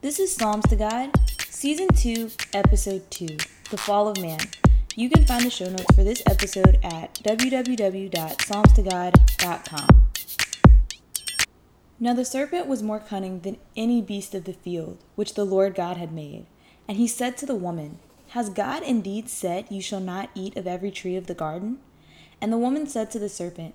This is Psalms to God, Season 2, Episode 2, The Fall of Man. You can find the show notes for this episode at www.psalmstogod.com. Now the serpent was more cunning than any beast of the field, which the Lord God had made. And he said to the woman, Has God indeed said, You shall not eat of every tree of the garden? And the woman said to the serpent,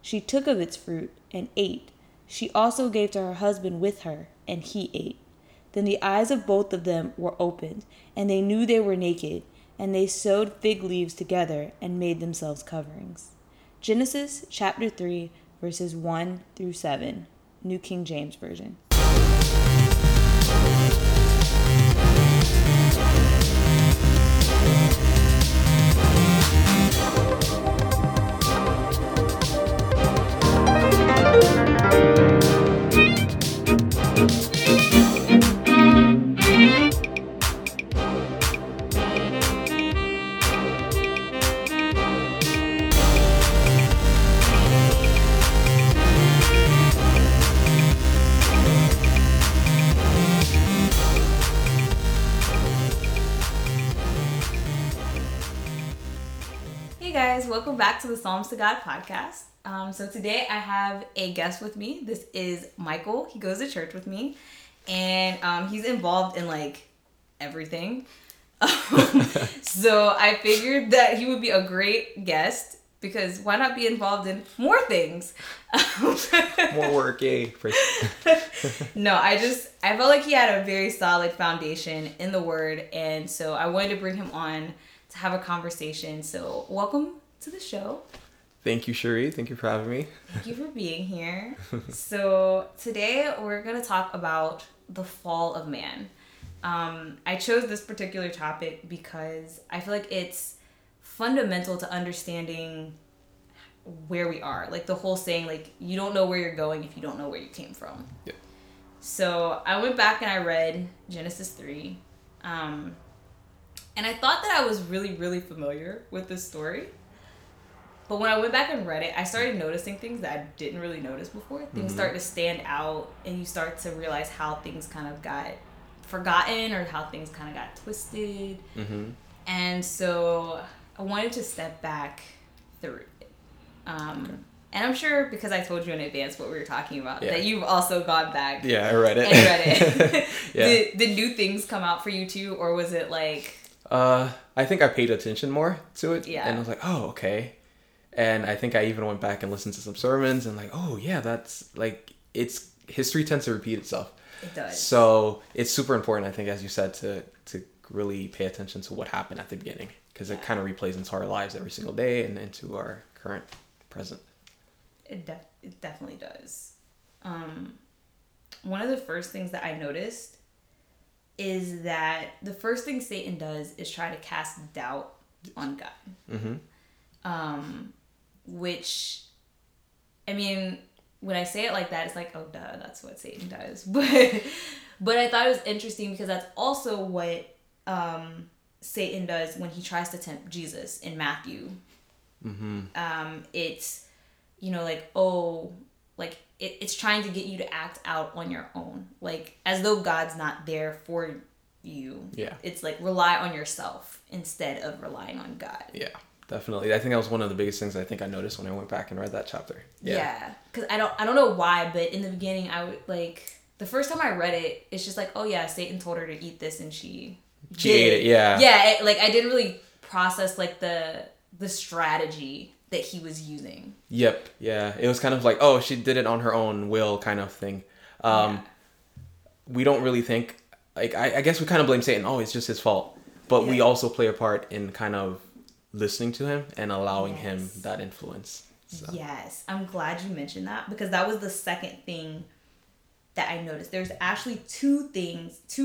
she took of its fruit and ate. She also gave to her husband with her, and he ate. Then the eyes of both of them were opened, and they knew they were naked, and they sewed fig leaves together and made themselves coverings. Genesis chapter 3, verses 1 through 7, New King James Version. Welcome back to the Psalms to God podcast. So today I have a guest with me. This is Michael. He goes to church with me, and he's involved in like everything. So I figured that he would be a great guest because why not be involved in more things? More work, yay. No, I felt like he had a very solid foundation in the Word, and so I wanted to bring him on to have a conversation. So welcome to the show. Thank you, Cherie. Thank you for having me. Thank you for being here. So today we're going to talk about the fall of man. I chose this particular topic because I feel like it's fundamental to understanding where we are. Like the whole saying, like you don't know where you're going if you don't know where you came from. Yeah. So I went back and I read Genesis 3. And I thought that I was really, really familiar with this story. But when I went back and read it, I started noticing things that I didn't really notice before. Things start to stand out, and you start to realize how things kind of got forgotten or how things kind of got twisted. And so I wanted to step back through it. And I'm sure because I told you in advance what we were talking about, that you've also gone back. Yeah, I read it. Yeah. Did new things come out for you too, or was it like... I think I paid attention more to it. Yeah. And I was like, oh, okay. And I think I even went back and listened to some sermons and like, oh yeah, that's like, it's history tends to repeat itself. It does. So it's super important, I think, as you said, to really pay attention to what happened at the beginning, because it kind of replays into our lives every single day and into our current present. It definitely does. One of the first things that I noticed is that the first thing Satan does is try to cast doubt on God. Which, I mean, when I say it like that, it's like, oh, duh, that's what Satan does. But I thought it was interesting because that's also what Satan does when he tries to tempt Jesus in Matthew. It's, you know, like, oh, like, it's trying to get you to act out on your own. Like, as though God's not there for you. Yeah. It's like, rely on yourself instead of relying on God. Yeah. Definitely. I think that was one of the biggest things I think I noticed when I went back and read that chapter. Yeah. Because I don't know why, but in the beginning, I would like, the first time I read it, it's just like, oh yeah, Satan told her to eat this and she ate it. Yeah. Yeah. I didn't really process like the strategy that he was using. Yep. Yeah. It was kind of like, oh, she did it on her own will kind of thing. We don't really think, like, I guess we kind of blame Satan. Oh, it's just his fault. But we also play a part in kind of listening to him and allowing him that influence. So. Yes. I'm glad you mentioned that because that was the second thing that I noticed. There's actually two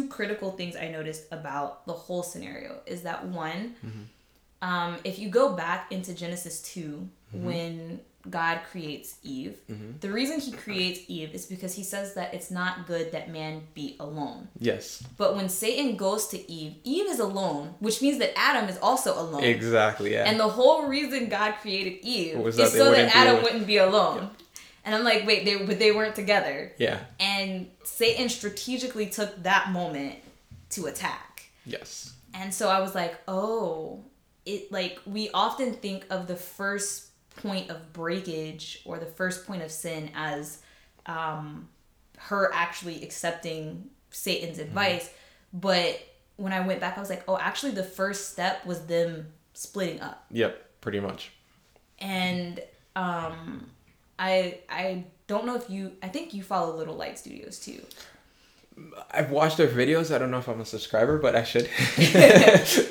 critical things I noticed about the whole scenario is that one, mm-hmm. If you go back into Genesis 2, mm-hmm. when God creates Eve, mm-hmm. the reason he creates Eve is because he says that it's not good that man be alone. Yes. But when Satan goes to Eve, Eve is alone, which means that Adam is also alone. Exactly, yeah. And the whole reason God created Eve is so that Adam wouldn't be alone. Yeah. And I'm like, wait, they weren't together. Yeah. And Satan strategically took that moment to attack. Yes. And so I was like, oh, it like we often think of the first point of breakage or the first point of sin as her actually accepting Satan's advice. Mm-hmm. But when I went back, I was like, oh, actually the first step was them splitting up. Yep, pretty much. And I don't know if you... I think you follow Little Light Studios, too. I've watched their videos. I don't know if I'm a subscriber, but I should.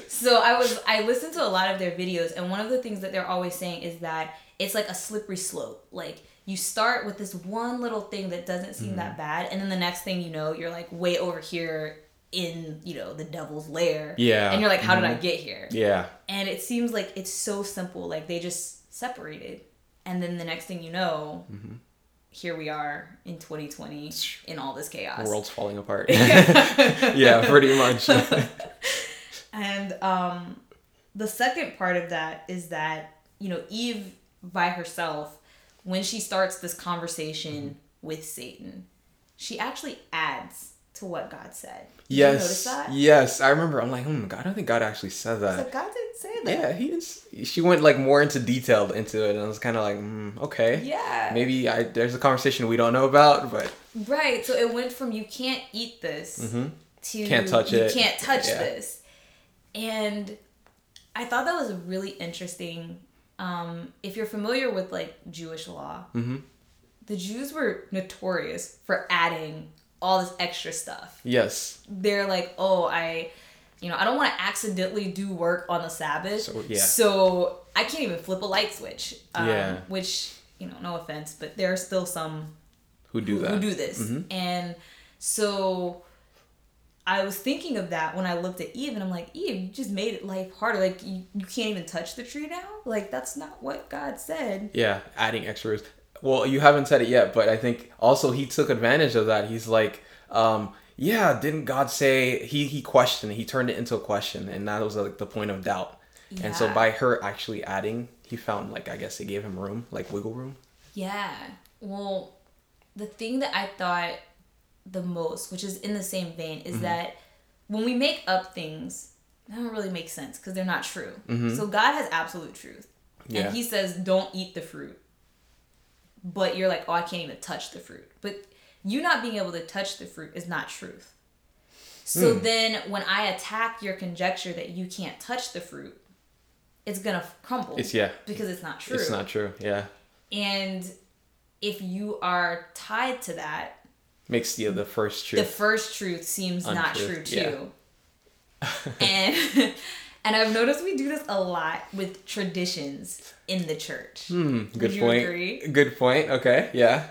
So I listened to a lot of their videos, and one of the things that they're always saying is that it's like a slippery slope. Like, you start with this one little thing that doesn't seem that bad, and then the next thing you know, you're like way over here in, you know, the devil's lair. Yeah. And you're like, how did I get here? Yeah. And it seems like it's so simple. Like, they just separated. And then the next thing you know, here we are in 2020 in all this chaos. The world's falling apart. Yeah, pretty much. And the second part of that is that, you know, Eve by herself, when she starts this conversation with Satan, she actually adds to what God said. Yes. Did you notice that? Yes, I remember. I'm like, God, I don't think God actually said that. So God didn't say that. Yeah, she went like more into detail into it, and I was kind of like, okay. Yeah. Maybe there's a conversation we don't know about, but. Right. So it went from you can't eat this to can't touch it. You can't touch this, and I thought that was really interesting. If you're familiar with like Jewish law, the Jews were notorious for adding all this extra stuff. Yes. They're like, I don't want to accidentally do work on the Sabbath. So I can't even flip a light switch. Which, no offense, but there are still some who do this. Mm-hmm. And so I was thinking of that when I looked at Eve, and I'm like, Eve, you just made life harder. Like, you can't even touch the tree now? Like, that's not what God said. Yeah, adding extras. Well, you haven't said it yet, but I think also he took advantage of that. He's like, didn't God say he questioned, he turned it into a question, and that was like the point of doubt. Yeah. And so by her actually adding, he found like, I guess it gave him room, like wiggle room. Yeah. Well, the thing that I thought the most, which is in the same vein, is that when we make up things, that don't really make sense because they're not true. So God has absolute truth. Yeah. And he says, don't eat the fruit. But you're like, I can't even touch the fruit. But you not being able to touch the fruit is not truth. So then when I attack your conjecture that you can't touch the fruit, it's going to crumble. Because it's not true. It's not true, yeah. And if you are tied to that... makes the first truth. The first truth seems not true too. Yeah. And I've noticed we do this a lot with traditions in the church. Good point. Agree? Good point. Okay. Yeah.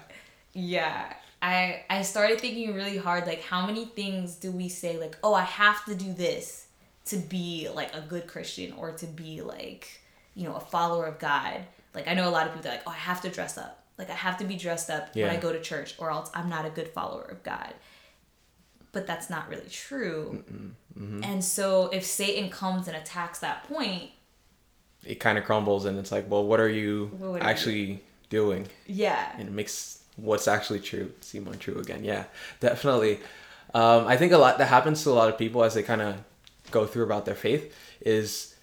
Yeah. I started thinking really hard, like, how many things do we say, like, I have to do this to be, like, a good Christian or to be, like, a follower of God. Like, I know a lot of people that are like, I have to dress up. Like, I have to be dressed up when I go to church or else I'm not a good follower of God. But that's not really true. And so if Satan comes and attacks that point, it kind of crumbles, and it's like, well, what are you doing? Yeah. And it makes what's actually true seem untrue again. Yeah, definitely. I think a lot that happens to a lot of people as they kind of go through about their faith is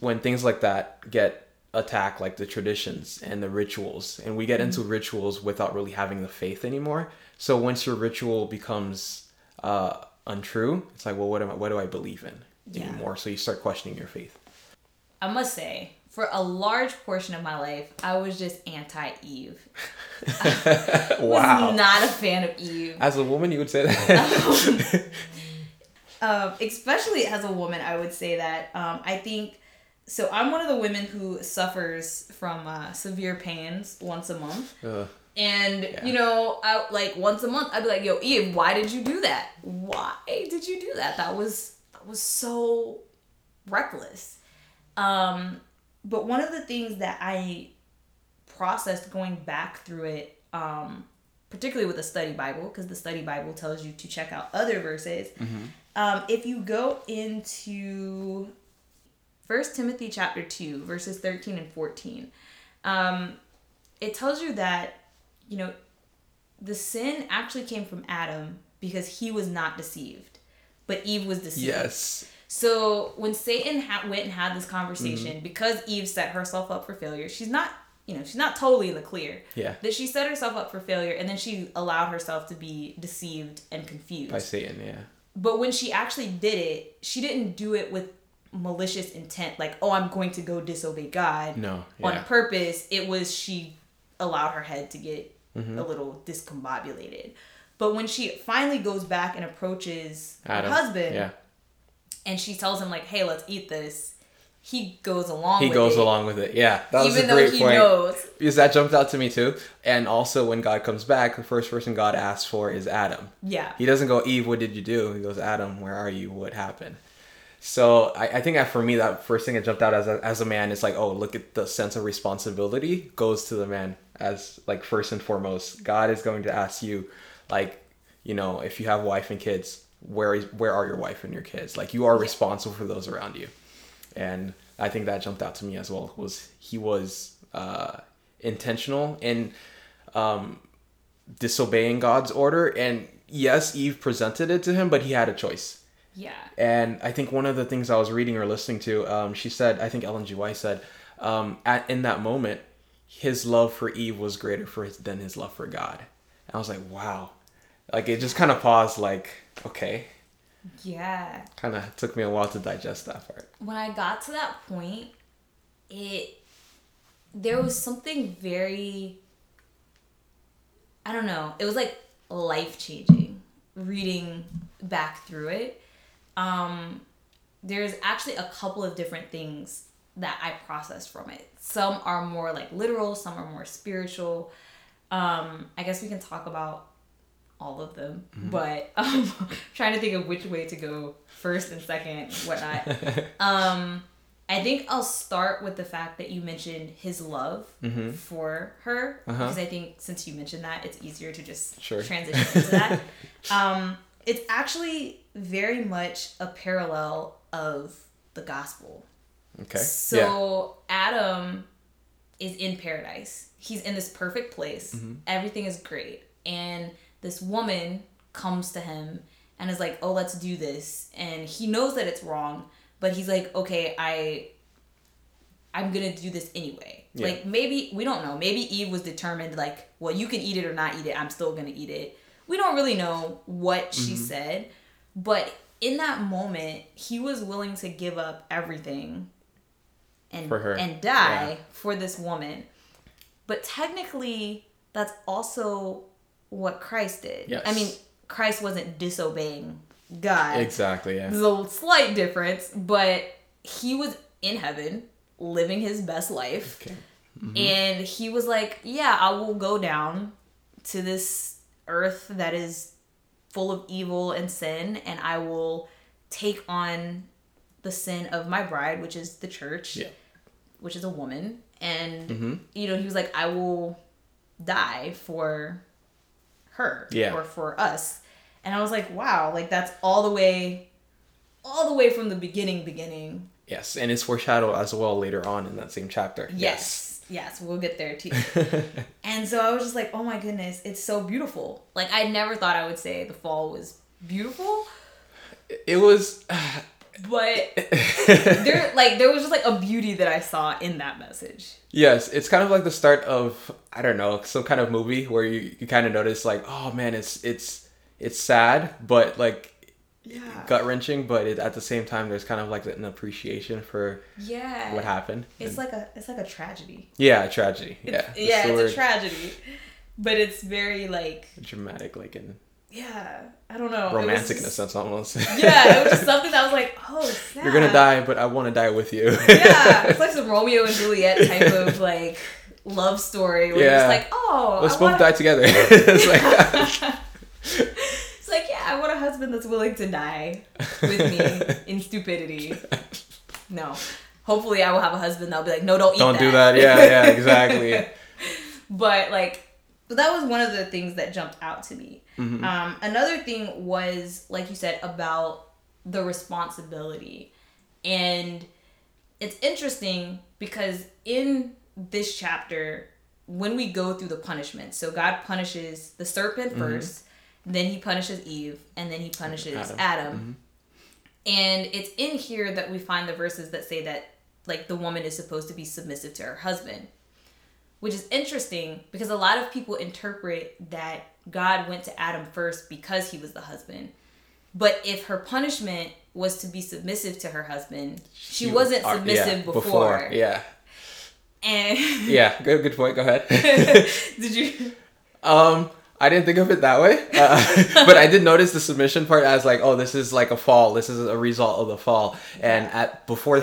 when things like that get attacked, like the traditions and the rituals, and we get into rituals without really having the faith anymore. So once your ritual becomes untrue, it's like, well, what do I believe in anymore? So you start questioning your faith. I must say, for a large portion of my life, I was just anti-Eve. I was not a fan of Eve. As a woman, you would say that? Especially as a woman, I would say that. I think, so I'm one of the women who suffers from severe pains once a month. And, you know, I, like, once a month, I'd be like, yo, Ian, why did you do that? Why did you do that? That was so reckless. But one of the things that I processed going back through it, particularly with the study Bible, because the study Bible tells you to check out other verses. Mm-hmm. If you go into 1 Timothy chapter 2, verses 13 and 14, it tells you that, you know, the sin actually came from Adam because he was not deceived, but Eve was deceived. Yes. So when Satan went and had this conversation, mm-hmm. because Eve set herself up for failure, she's not totally in the clear. Yeah. That she set herself up for failure, and then she allowed herself to be deceived and confused. By Satan, yeah. But when she actually did it, she didn't do it with malicious intent, like, oh, I'm going to go disobey God. No. Yeah. On purpose. It was she allowed her head to get mm-hmm. a little discombobulated. But when she finally goes back and approaches Adam, her husband, yeah. and she tells him, like, hey, let's eat this, he goes along with it. Yeah, that was a great point. Even though he knows. Because that jumped out to me too. And also when God comes back, the first person God asks for is Adam. Yeah. He doesn't go, Eve, what did you do? He goes, Adam, where are you? What happened? So I think that for me, that first thing that jumped out as a man is like, oh, look at the sense of responsibility goes to the man as like first and foremost. God is going to ask you, like, you know, if you have wife and kids, where are your wife and your kids? Like, you are responsible for those around you. And I think that jumped out to me as well. He was intentional in disobeying God's order. And yes, Eve presented it to him, but he had a choice. Yeah. And I think one of the things I was reading or listening to, she said, I think Ellen G. White said, in that moment, his love for Eve was greater than his love for God. And I was like, wow. Like, it just kind of paused, like, okay. Yeah. Kind of took me a while to digest that part. When I got to that point, there was something very, I don't know, it was like life-changing reading back through it. There's actually a couple of different things that I processed from it. Some are more like literal, some are more spiritual. I guess we can talk about all of them, mm-hmm. but I'm trying to think of which way to go first and second, whatnot. I think I'll start with the fact that you mentioned his love mm-hmm. for her, because I think since you mentioned that, it's easier to just transition into that. It's actually very much a parallel of the gospel. Okay. So Adam is in paradise. He's in this perfect place. Mm-hmm. Everything is great. And this woman comes to him and is like, oh, let's do this. And he knows that it's wrong, but he's like, okay, I'm going to do this anyway. Yeah. Like, maybe, we don't know. Maybe Eve was determined, like, well, you can eat it or not eat it. I'm still going to eat it. We don't really know what she mm-hmm. said, but in that moment, he was willing to give up everything and for her. And die for this woman. But technically, that's also what Christ did. Yes. I mean, Christ wasn't disobeying God. Exactly, yeah. There's a slight difference, but he was in heaven living his best life. Okay. Mm-hmm. And he was like, yeah, I will go down to this earth that is full of evil and sin, and I will take on the sin of my bride, which is the church, which is a woman. And mm-hmm. you know, he was like, I will die for her or for us. And I was like, wow, like that's all the way from the beginning. Yes, and it's foreshadowed as well later on in that same chapter. Yes. Yes, we'll get there too. And so I was just like, oh my goodness, it's so beautiful. Like, I never thought I would say the fall was beautiful. It was. But there was just like a beauty that I saw in that message. Yes, it's kind of like the start of, I don't know, some kind of movie where you kind of notice like, oh man, it's sad, but like gut-wrenching, but at the same time there's kind of like an appreciation for what happened. It's like a tragedy. Yeah, a tragedy. It's a tragedy, but it's very like dramatic, like in I don't know, romantic in a sense almost. Yeah, it was just something that was like, oh, sad. You're gonna die, but I want to die with you. Yeah, it's like some Romeo and Juliet type of like love story where you're just like, oh, let's both die together. It's like, it's like, yeah, I want a husband that's willing to die with me in stupidity. No. Hopefully I will have a husband that'll be like, no, don't eat that. Don't do that. Yeah, exactly. But like, but that was one of the things that jumped out to me. Mm-hmm. Another thing was, like you said, about the responsibility. And it's interesting because in this chapter, when we go through the punishment, so God punishes the serpent first, then he punishes Eve, and then he punishes Adam. Mm-hmm. And it's in here that we find the verses that say that, like, the woman is supposed to be submissive to her husband, which is interesting because a lot of people interpret that God went to Adam first because he was the husband. But if her punishment was to be submissive to her husband, she wasn't submissive before. Yeah. And yeah, good point. Go ahead. Did you? I didn't think of it that way, but I did notice the submission part as like, oh, this is like a fall. This is a result of the fall. And before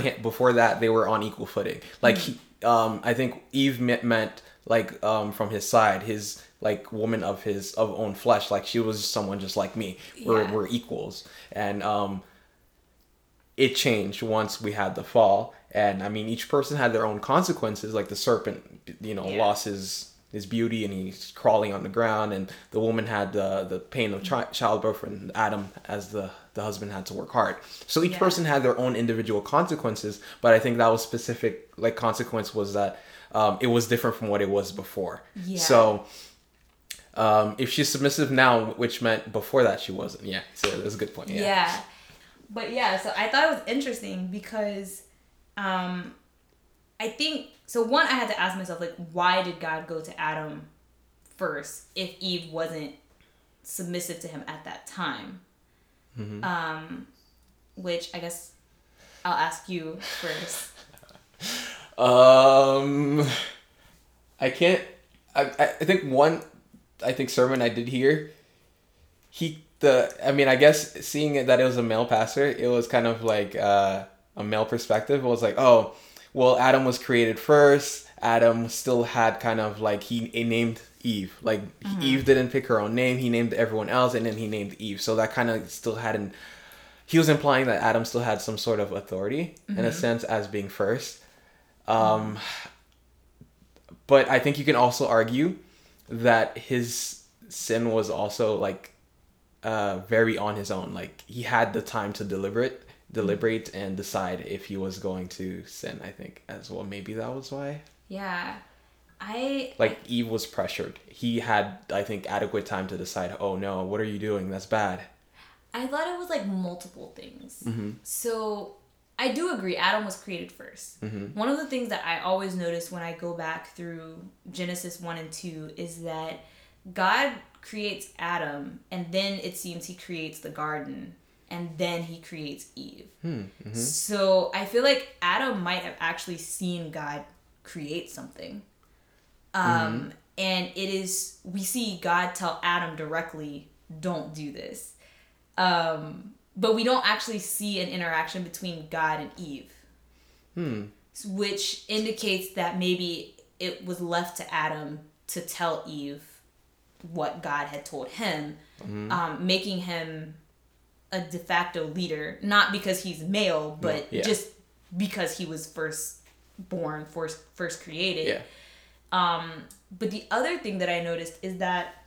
that, they were on equal footing. Like, I think Eve meant like from his side, his like woman of his own flesh. Like she was someone just like me. We're equals. And it changed once we had the fall. And I mean, each person had their own consequences. Like the serpent, lost his beauty and he's crawling on the ground, and the woman had the pain of childbirth, and Adam as the husband had to work hard. So each person had their own individual consequences, but I think that was specific, like consequence was that it was different from what it was before. Yeah. So if she's submissive now, which meant before that she wasn't. Yeah, so that's a good point. Yeah. But yeah, so I thought it was interesting because I think, so one, I had to ask myself, like, why did God go to Adam first if Eve wasn't submissive to him at that time? Mm-hmm. Which I guess I'll ask you first. I think sermon I did hear, I guess seeing that it was a male pastor, it was kind of like a male perspective. It was like, oh, well, Adam was created first. Adam still had kind of like, he named Eve. Like Eve didn't pick her own name. He named everyone else, and then he named Eve. So that kind of still hadn't, he was implying that Adam still had some sort of authority in a sense as being first. But I think you can also argue that his sin was also like very on his own. Like he had the time to deliberate and decide if he was going to sin, I think, as well. Maybe that was why. Yeah. Eve was pressured. He had, I think, adequate time to decide, oh no, what are you doing? That's bad. I thought it was like multiple things. Mm-hmm. So I do agree. Adam was created first. Mm-hmm. One of the things that I always notice when I go back through Genesis 1 and 2 is that God creates Adam, and then it seems he creates the garden. And then he creates Eve. Mm-hmm. So I feel like Adam might have actually seen God create something. And we see God tell Adam directly, don't do this. But we don't actually see an interaction between God and Eve. Which indicates that maybe it was left to Adam to tell Eve what God had told him, making him a de facto leader, not because he's male, but just because he was first born, first created. Yeah. But the other thing that I noticed is that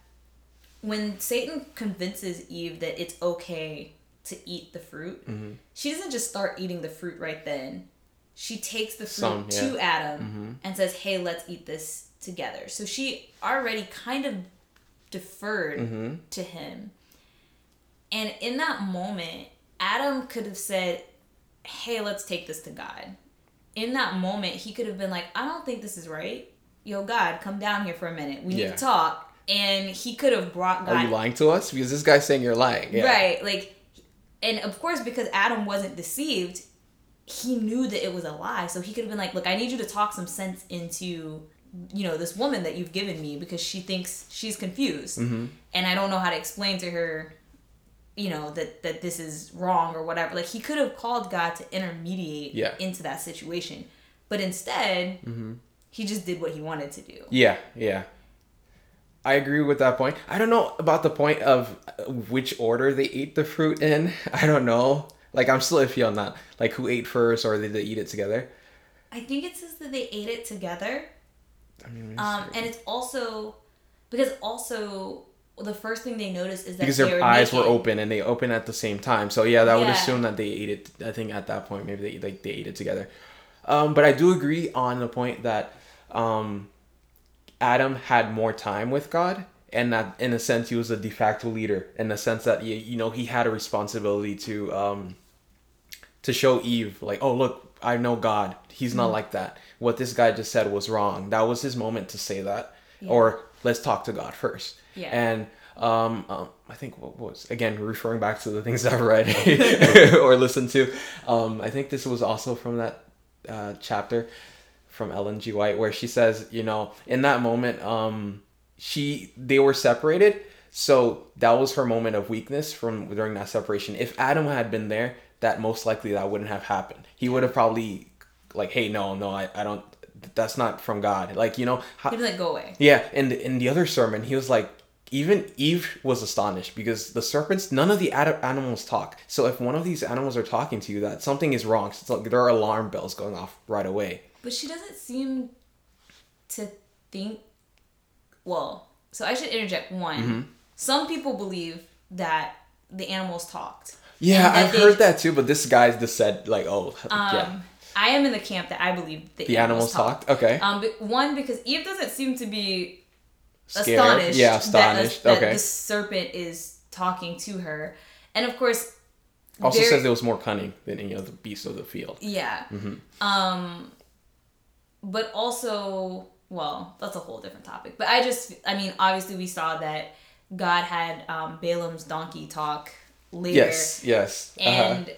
when Satan convinces Eve that it's okay to eat the fruit, she doesn't just start eating the fruit right then. She takes the fruit to Adam and says, hey, let's eat this together. So she already kind of deferred to him. And in that moment, Adam could have said, hey, let's take this to God. In that moment, he could have been like, I don't think this is right. Yo, God, come down here for a minute. We need to talk. And he could have brought God. Are you lying to us? Because this guy's saying you're lying. Yeah. Right. Like, and of course, because Adam wasn't deceived, he knew that it was a lie. So he could have been like, look, I need you to talk some sense into, this woman that you've given me, because she thinks she's confused. And I don't know how to explain to her, that this is wrong or whatever. Like, he could have called God to intermediate into that situation. But instead, He just did what he wanted to do. Yeah, yeah. I agree with that point. I don't know about the point of which order they ate the fruit in. I don't know. Like, I'm still iffy on that. Like, who ate first, or did they eat it together? I think it says that they ate it together. I mean, and it's also... Because also, the first thing they noticed is that because their eyes were open, and they open at the same time. So, yeah, that would assume that they ate it. I think at that point, maybe they ate it together. But I do agree on the point that... Adam had more time with God, and that in a sense he was a de facto leader, in the sense that he had a responsibility to show Eve, like, oh look, I know God, he's not like that. What this guy just said was wrong. That was his moment to say that, or let's talk to God first. Yeah. And I think what was, again, referring back to the things I've read or listened to, I think this was also from that chapter from Ellen G. White, where she says, in that moment, they were separated. So that was her moment of weakness during that separation. If Adam had been there, that most likely that wouldn't have happened. He would have probably like, hey, no, I don't, that's not from God. Like, he'd be like, go away. Yeah. And in the other sermon, he was like, even Eve was astonished because the serpents, none of the animals talk. So if one of these animals are talking to you, that something is wrong. So it's like there are alarm bells going off right away. But she doesn't seem to think... Well, so I should interject one. Mm-hmm. Some people believe that the animals talked. Yeah, I've heard that too, but this guy just said, like, oh, yeah. I am in the camp that I believe the animals talked. Okay. But one, because Eve doesn't seem to be astonished, that the serpent is talking to her. And of course... Also says it was more cunning than any other beast of the field. Yeah. Mm-hmm. But also, well, that's a whole different topic. But obviously we saw that God had Balaam's donkey talk later. Yes. Uh-huh. And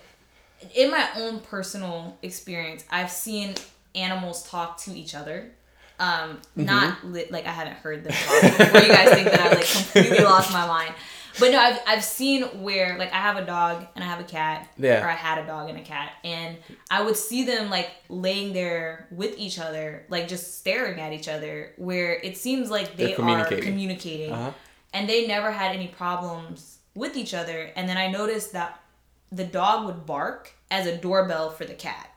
in my own personal experience, I've seen animals talk to each other. Like I hadn't heard them talk before. You guys think that I like completely lost my mind. But no, I've seen where, like, I have a dog and I have a cat, or I had a dog and a cat, and I would see them, like, laying there with each other, like, just staring at each other, where it seems like they are communicating, and they never had any problems with each other. And then I noticed that the dog would bark as a doorbell for the cat,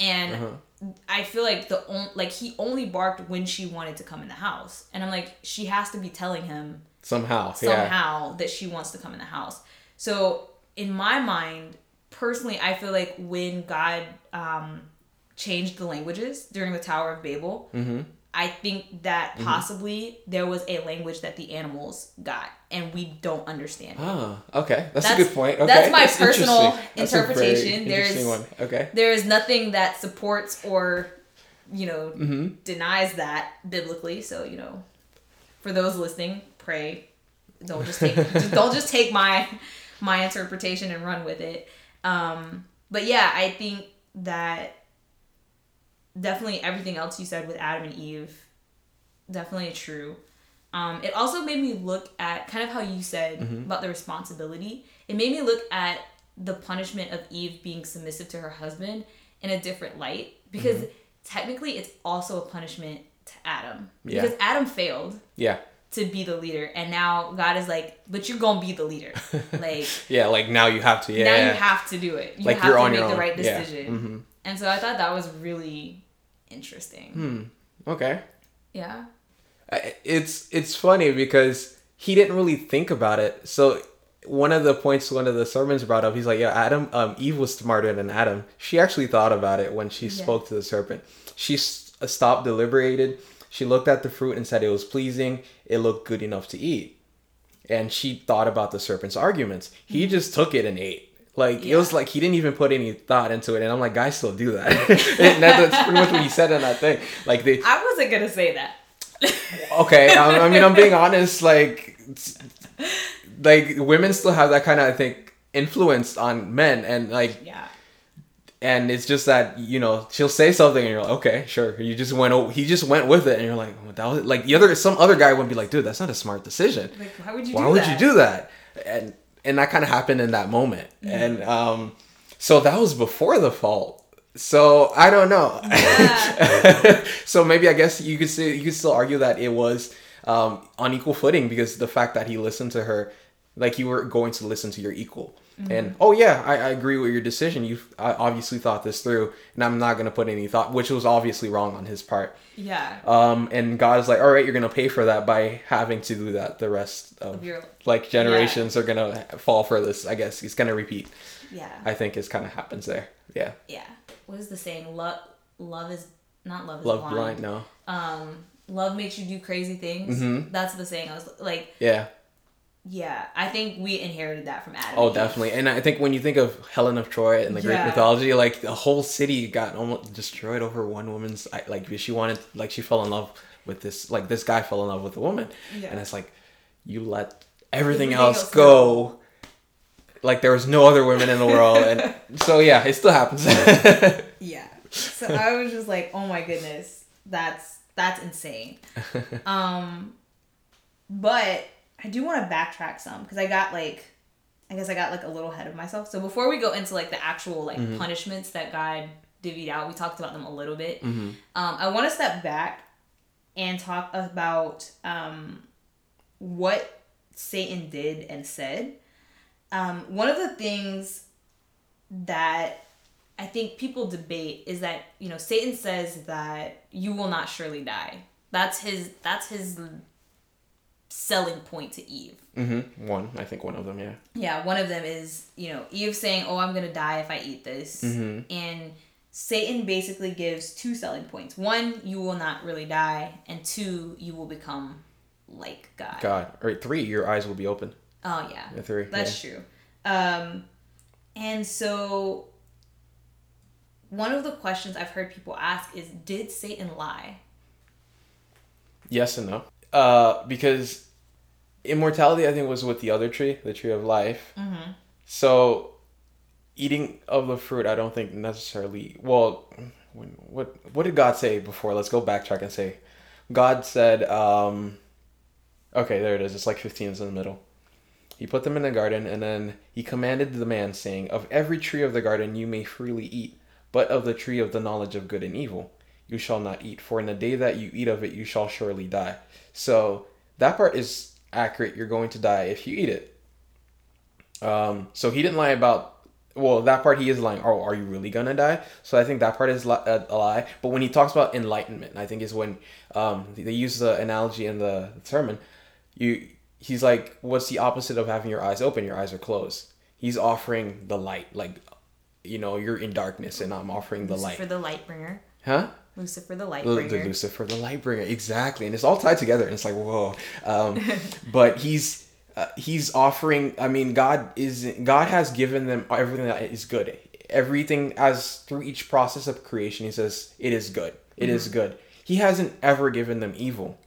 and I feel like he only barked when she wanted to come in the house, and I'm like, she has to be telling him. Somehow that she wants to come in the house. So in my mind, personally, I feel like when God changed the languages during the Tower of Babel, I think that possibly there was a language that the animals got and we don't understand. Oh, okay. That's a good point. Okay. That's my personal interpretation. There is nothing that supports or, denies that biblically. So, for those listening... Pray, don't just take my interpretation and run with it. But yeah, I think that definitely everything else you said with Adam and Eve, definitely true. It also made me look at kind of how you said about the responsibility. It made me look at the punishment of Eve being submissive to her husband in a different light, because technically it's also a punishment to Adam, because Adam failed. Yeah. To be the leader, and now God is like, but you're gonna be the leader, like like now you have to, now you have to do it, you like have you're to on make your the own. Right decision, and so I thought that was really interesting. Okay, yeah, it's funny because he didn't really think about it. So one of the sermons brought up, he's like, Adam, Eve was smarter than Adam. She actually thought about it when she spoke to the serpent. She stopped, deliberated. She looked at the fruit and said it was pleasing. It looked good enough to eat. And she thought about the serpent's arguments. He just took it and ate. Like, it was like he didn't even put any thought into it. And I'm like, guys still do that. And that's pretty much what he said in that thing. Like, I wasn't going to say that. Okay. I'm being honest. Like women still have that kind of, I think, influence on men. And like... Yeah. And it's just that, she'll say something and you're like, okay, sure. He just went with it. And you're like, well, that was like some other guy would be like, dude, that's not a smart decision. Like, why would you do that? And that kind of happened in that moment. Mm-hmm. And so that was before the fall. So I don't know. Yeah. So maybe I guess you could still argue that it was on equal footing, because the fact that he listened to her, like, you were going to listen to your equal. Mm-hmm. And I agree with your decision. I obviously thought this through, and I'm not gonna put any thought, which was obviously wrong on his part. Yeah. And God's like, all right, you're gonna pay for that by having to do that. The rest of your generations are gonna fall for this. I guess it's gonna repeat. Yeah. I think it kind of happens there. Yeah. Yeah. What is the saying? Love is blind. No. Love makes you do crazy things. Mm-hmm. That's the saying. I was like. Yeah. Yeah, I think we inherited that from Adam. Oh, definitely. And I think when you think of Helen of Troy and the Greek mythology, like, the whole city got almost destroyed over one woman's, like, she fell in love with this, like, this guy fell in love with a woman. Yeah. And it's like, you let everything else go. Like, there was no other women in the world. And so, yeah, it still happens. Yeah. So I was just like, oh my goodness, that's insane. But I do want to backtrack some, because I guess I got a little ahead of myself. So before we go into, like, the actual, like, mm-hmm. punishments that God divvied out, we talked about them a little bit. Mm-hmm. I want to step back and talk about what Satan did and said. One of the things that I think people debate is that, you know, Satan says that you will not surely die. That's his selling point to Eve. Mm-hmm. I think one of them, yeah. Yeah, one of them is, you know, Eve saying, oh, I'm going to die if I eat this. Mm-hmm. And Satan basically gives two selling points. One, you will not really die. And two, you will become like God. Or three, your eyes will be open. Oh, yeah. Yeah, three. That's true. And so one of the questions I've heard people ask is, did Satan lie? Yes and no. Because immortality, I think, was with the other tree, the tree of life. Mm-hmm. So eating of the fruit, I don't think necessarily. Well, what did God say before? Let's go backtrack and say, God said, okay, there it is. It's like 15 is in the middle. He put them in the garden, and then he commanded the man, saying, of every tree of the garden you may freely eat, but of the tree of the knowledge of good and evil you shall not eat, for in the day that you eat of it, you shall surely die. So that part is accurate. You're going to die if you eat it. So he didn't lie about, well, that part he is lying. Oh, are you really going to die? So I think that part is a lie. But when he talks about enlightenment, I think is when they use the analogy in the sermon. He's like, what's the opposite of having your eyes open? Your eyes are closed. He's offering the light. Like, you know, you're in darkness and I'm offering the light. For the light bringer. Huh? Lucifer the Lightbringer. Lucifer the Lightbringer, exactly. And it's all tied together. And it's like, whoa. But he's offering, I mean, God has given them everything that is good. Everything as through each process of creation, he says, it is good. It mm-hmm. is good. He hasn't ever given them evil.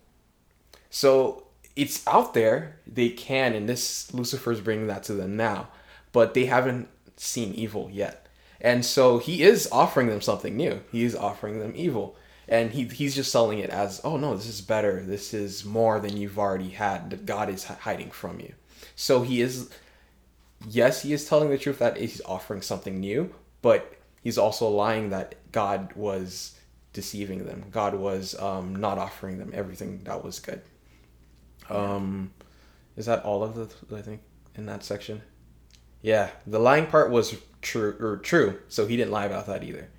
So it's out there. They can, and this Lucifer's bringing that to them now. But they haven't seen evil yet. And so he is offering them something new. He is offering them evil. And he's just selling it as, oh no, this is better. This is more than you've already had that God is hiding from you. So he is telling the truth that he's offering something new, but he's also lying that God was deceiving them. God was not offering them everything that was good. Is that all of the, I think, in that section? Yeah, the lying part was true, so he didn't lie about that either.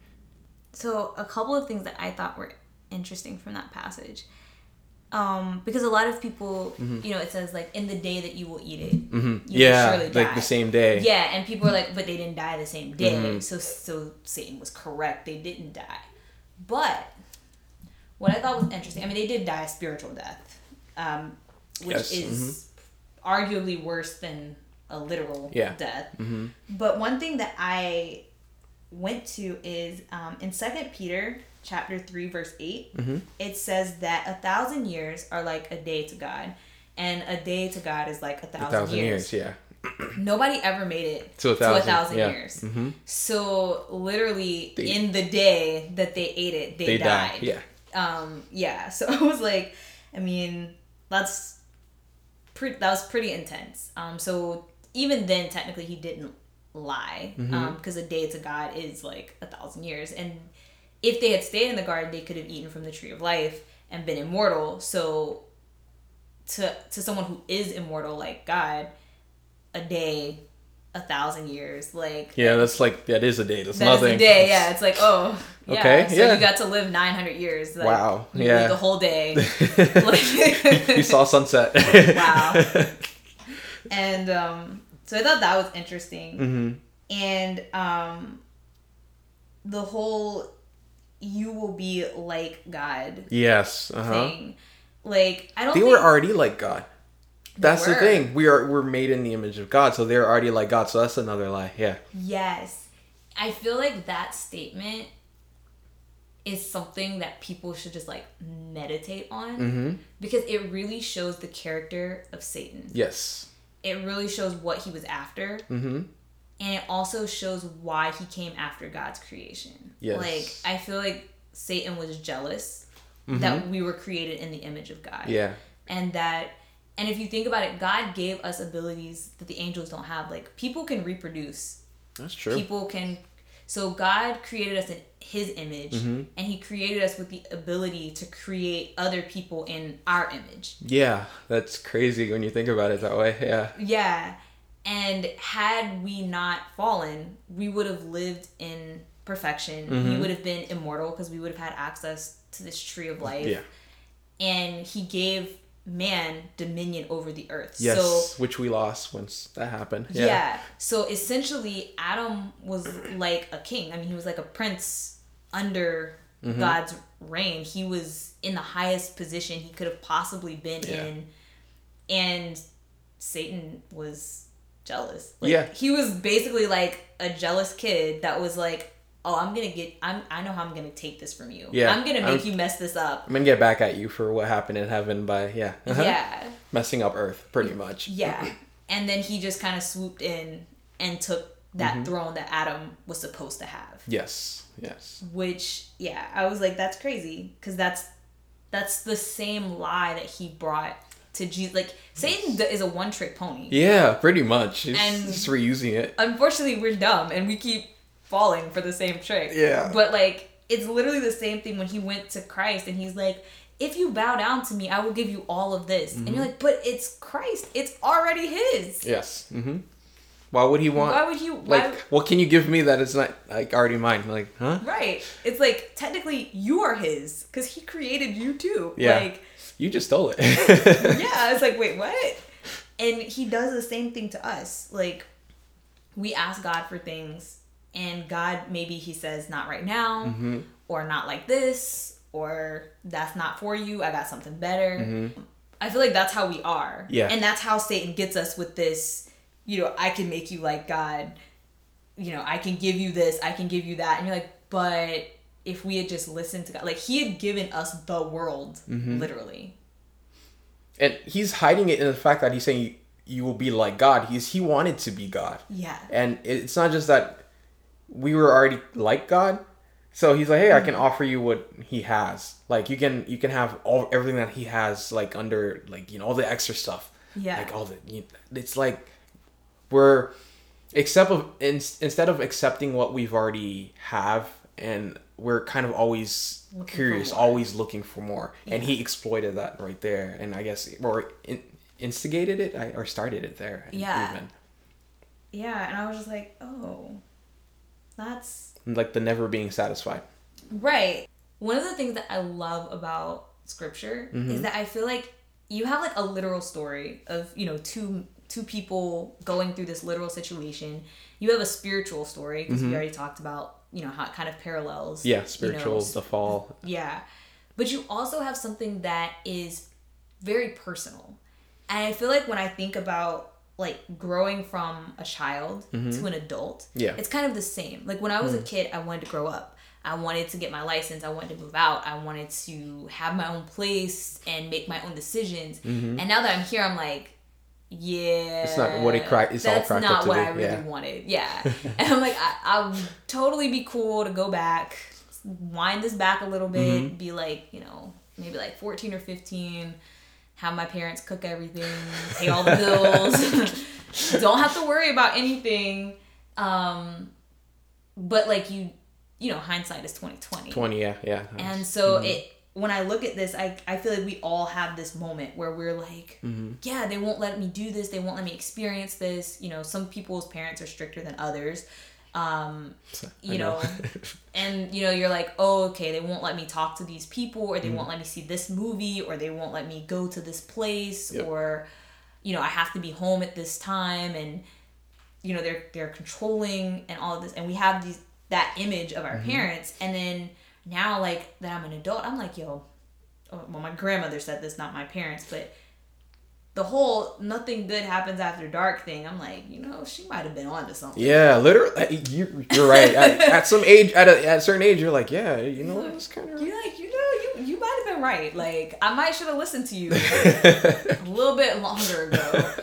So a couple of things that I thought were interesting from that passage, because a lot of people, mm-hmm. you know, it says like in the day that you will eat it, mm-hmm. you will surely die. Like the same day. Yeah, and people are like, but they didn't die the same day, mm-hmm. so Satan was correct; they didn't die. But what I thought was interesting, I mean, they did die a spiritual death, which is mm-hmm. arguably worse than a literal death. Mm-hmm. But one thing that I went to is in 2 Peter chapter 3 verse 8, mm-hmm. it says that 1,000 years are like a day to God, and a day to God is like 1,000 years. Nobody ever made it to 1,000 years. Mm-hmm. So literally in the day that they ate it, they died. So I was like, I mean, that was pretty intense. So even then, technically, he didn't lie, because a day to God is like 1,000 years. And if they had stayed in the garden, they could have eaten from the tree of life and been immortal. So to someone who is immortal like God, a day, 1,000 years, like, yeah, that's like, that is a day. That's that nothing. Is a day. Yeah, it's like, oh, yeah. Okay, so yeah, you got to live 900 years. Like, wow, yeah, the whole day. Like, you saw sunset. Wow. And so I thought that was interesting. Mm-hmm. And the whole "you will be like God" yes thing. Like, I don't. They were already like God. That's the thing. We're made in the image of God, so they're already like God. So that's another lie. Yeah. Yes, I feel like that statement is something that people should just like meditate on, because it really shows the character of Satan. Yes. It really shows what he was after, and it also shows why he came after God's creation. Yes. Like, I feel like Satan was jealous that we were created in the image of God. Yeah. And that. And if you think about it, God gave us abilities that the angels don't have. Like, people can reproduce. That's true. People can... So God created us in his image, and he created us with the ability to create other people in our image. Yeah, that's crazy when you think about it that way. Yeah. Yeah. And had we not fallen, we would have lived in perfection. We would have been immortal because we would have had access to this tree of life. Yeah. And he gave... man dominion over the earth. Yes, so, which we lost once that happened. Yeah. Yeah. So essentially, Adam was like a king. I mean, he was like a prince under God's reign. He was in the highest position he could have possibly been in, and Satan was jealous. Like, he was basically like a jealous kid that was like, oh, I know how I'm gonna take this from you. Yeah. I'm gonna make you mess this up. I'm gonna get back at you for what happened in heaven by messing up earth pretty much. Yeah. And then he just kind of swooped in and took that throne that Adam was supposed to have. Yes. Yes. Which, yeah, I was like, that's crazy, because that's the same lie that he brought to Jesus. Like, Satan is a one-trick pony. Yeah, pretty much. He's reusing it. Unfortunately, we're dumb and we keep falling for the same trick. Yeah. But like, it's literally the same thing when he went to Christ and he's like, if you bow down to me, I will give you all of this. And you're like, but it's Christ. It's already his. Yes. Why would he want... what can you give me that it's not like already mine? I'm like, huh? Right. It's like, technically you are his because he created you too. Yeah. Like, you just stole it. Yeah. It's like, wait, what? And he does the same thing to us. Like, we ask God for things, and God, maybe he says, not right now, or not like this, or that's not for you. I got something better. I feel like that's how we are. Yeah. And that's how Satan gets us with this, you know, I can make you like God. You know, I can give you this. I can give you that. And you're like, but if we had just listened to God, like, he had given us the world, literally. And he's hiding it in the fact that he's saying you will be like God. He wanted to be God. Yeah. And it's not just that we were already like God, so he's like, hey, I can offer you what he has. Like, you can have everything that he has, like, under, like, you know, all the extra stuff. Yeah. Like, all the, you know, it's like we're instead of accepting what we've already have, and we're kind of always curious, always looking for more. Yeah. And he exploited that right there, and I guess, or instigated it, or started it there. Yeah. Even. Yeah, and I was just like, oh. That's... like the never being satisfied. Right. One of the things that I love about scripture is that I feel like you have like a literal story of, you know, two people going through this literal situation. You have a spiritual story because we already talked about, you know, how it kind of parallels. Yeah, spiritual, you know, the fall. Yeah. But you also have something that is very personal. And I feel like when I think about like growing from a child to an adult, it's kind of the same. Like, when I was a kid, I wanted to grow up. I wanted to get my license. I wanted to move out. I wanted to have my own place and make my own decisions. And now that I'm here, I'm like, yeah, it's not what it's all cracked up to be. That's not what I really wanted. Yeah. And I'm like, I would totally be cool to go back, wind this back a little bit, be like, you know, maybe like 14 or 15, have my parents cook everything, pay all the bills, don't have to worry about anything, But like you know, hindsight is 20/20. Yeah. And so it, when I look at this, I feel like we all have this moment where we're like, yeah, they won't let me do this. They won't let me experience this. You know, some people's parents are stricter than others. You know. And you know, you're like, oh, okay, they won't let me talk to these people, or they won't let me see this movie, or they won't let me go to this place, or, you know, I have to be home at this time, and you know, they're controlling and all of this. And we have these, that image of our parents. And then now, like, that I'm an adult, I'm like, yo, well, my grandmother said this, not my parents, but the whole nothing good happens after dark thing, I'm like, you know, she might have been onto something. Yeah, literally, you're right. At some age, at a certain age, you're like, yeah, you know, it's kind of... You're like, you know, you might have been right. Like, I might should have listened to you a little bit longer ago.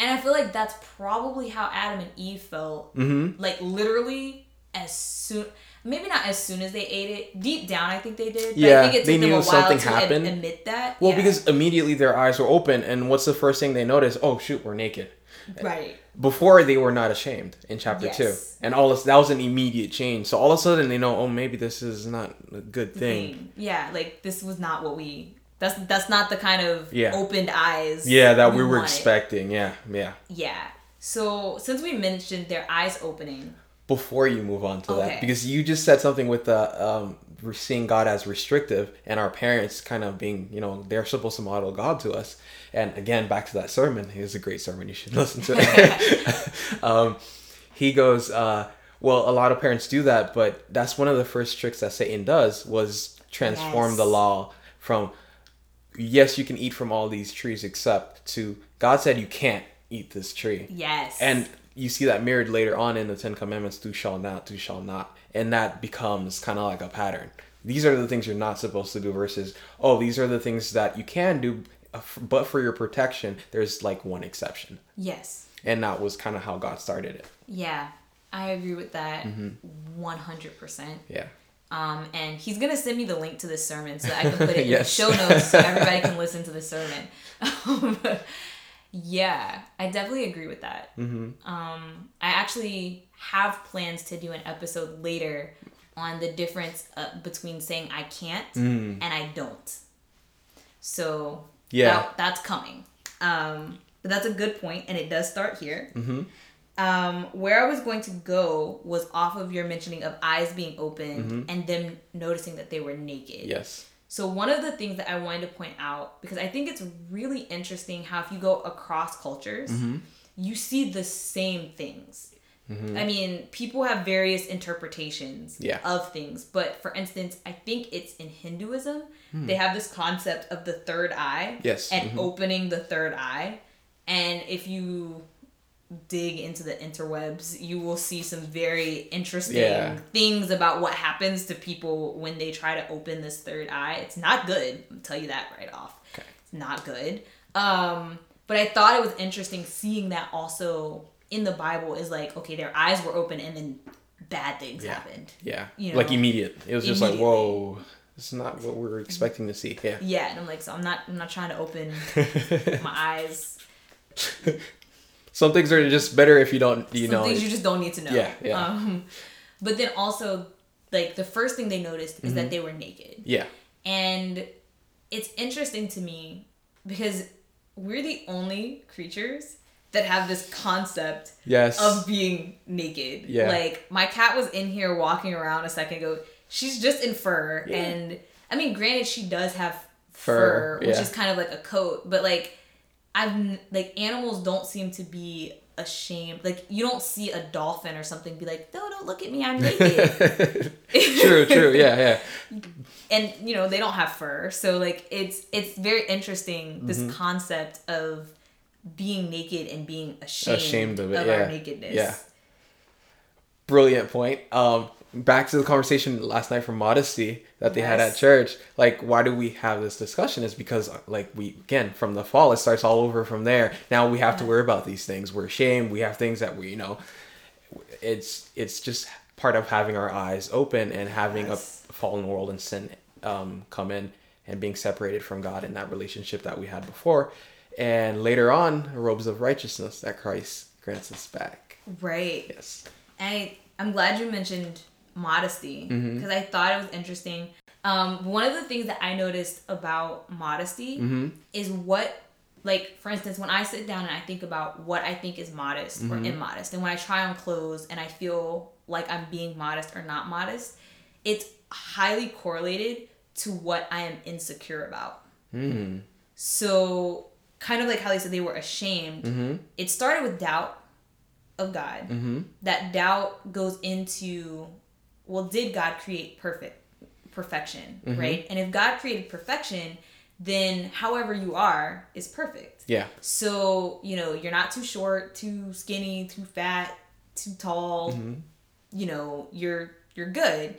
And I feel like that's probably how Adam and Eve felt. Like, literally, as soon... Maybe not as soon as they ate it. Deep down, I think they did. But yeah, I think it took they knew them a while something to happened. Admit that. Well, because immediately their eyes were open, and what's the first thing they notice? Oh, shoot, we're naked. Right. Before, they were not ashamed in chapter 2. And all this, that was an immediate change. So all of a sudden, they know, oh, maybe this is not a good thing. Yeah, like, this was not what we... That's not the kind of opened eyes... Yeah, that we were expecting. Yeah. So, since we mentioned their eyes opening... Before you move on to that, because you just said something with the we're seeing God as restrictive, and our parents kind of being, you know, they're supposed to model God to us. And again, back to that sermon. It was a great sermon. You should listen to it. He goes, well, a lot of parents do that, but that's one of the first tricks that Satan does, was transform the law from, yes, you can eat from all these trees, except to God said you can't eat this tree. And you see that mirrored later on in the Ten Commandments, thou shalt not. And that becomes kind of like a pattern. These are the things you're not supposed to do versus, oh, these are the things that you can do, but for your protection, there's like one exception. And that was kind of how God started it. Yeah, I agree with that 100%. And he's going to send me the link to this sermon so that I can put it in the show notes so everybody can listen to the sermon. Yeah, I definitely agree with that. I actually have plans to do an episode later on the difference between saying I can't and I don't. So that's coming. But that's a good point, and it does start here. Where I was going to go was off of your mentioning of eyes being open and them noticing that they were naked. So one of the things that I wanted to point out, because I think it's really interesting how if you go across cultures, you see the same things. I mean, people have various interpretations of things. But for instance, I think it's in Hinduism, they have this concept of the third eye and opening the third eye. And if you dig into the interwebs, you will see some very interesting things about what happens to people when they try to open this third eye. It's not good. I'll tell you that right off. It's not good. But I thought it was interesting seeing that also in the Bible is like, okay, their eyes were open and then bad things happened. You know? Like immediate. It was just like, whoa, it's not what we're expecting to see. Yeah. And I'm like, so I'm not trying to open my eyes. Some things are just better if you don't, you know. Some things you just don't need to know. Yeah. But then also, like, the first thing they noticed is that they were naked. And it's interesting to me because we're the only creatures that have this concept of being naked. Like, my cat was in here walking around a second ago. She's just in fur. And, I mean, granted, she does have fur which is kind of like a coat. But, like... animals don't seem to be ashamed. Like, you don't see a dolphin or something be like, no, don't look at me, I'm naked. True, yeah. And, you know, they don't have fur. So, like, it's very interesting, this concept of being naked and being ashamed of our nakedness. Brilliant point. Back to the conversation last night from Modesty that they had at church. Like, why do we have this discussion? Is because, like, we, again, from the fall, it starts all over from there. Now we have to worry about these things. We're ashamed. We have things that we, you know, it's just part of having our eyes open and having a fallen world and sin come in and being separated from God in that relationship that we had before. And later on, robes of righteousness that Christ grants us back. Right. Yes. And I'm glad you mentioned modesty, because I thought it was interesting. One of the things that I noticed about modesty is what, like, for instance, when I sit down and I think about what I think is modest or immodest, and when I try on clothes and I feel like I'm being modest or not modest, it's highly correlated to what I am insecure about. So kind of like how they said they were ashamed. It started with doubt of God. That doubt goes into, well, did God create perfection, right? And if God created perfection, then however you are is perfect. Yeah. So, you know, you're not too short, too skinny, too fat, too tall. You know, you're good.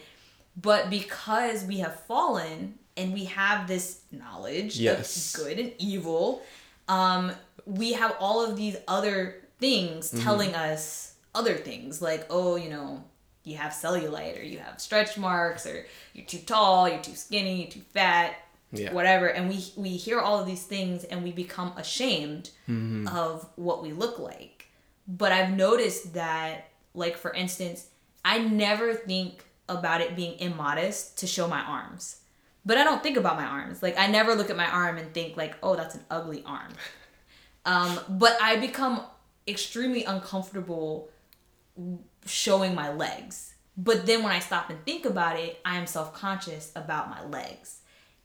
But because we have fallen and we have this knowledge of good and evil, we have all of these other things telling us other things, like, oh, you know, you have cellulite, or you have stretch marks, or you're too tall, you're too skinny, you're too fat, whatever. And we hear all of these things and we become ashamed of what we look like. But I've noticed that, like, for instance, I never think about it being immodest to show my arms. But I don't think about my arms. Like, I never look at my arm and think, like, oh, that's an ugly arm. But I become extremely uncomfortable showing my legs. But then when I stop and think about it, I am self-conscious about my legs.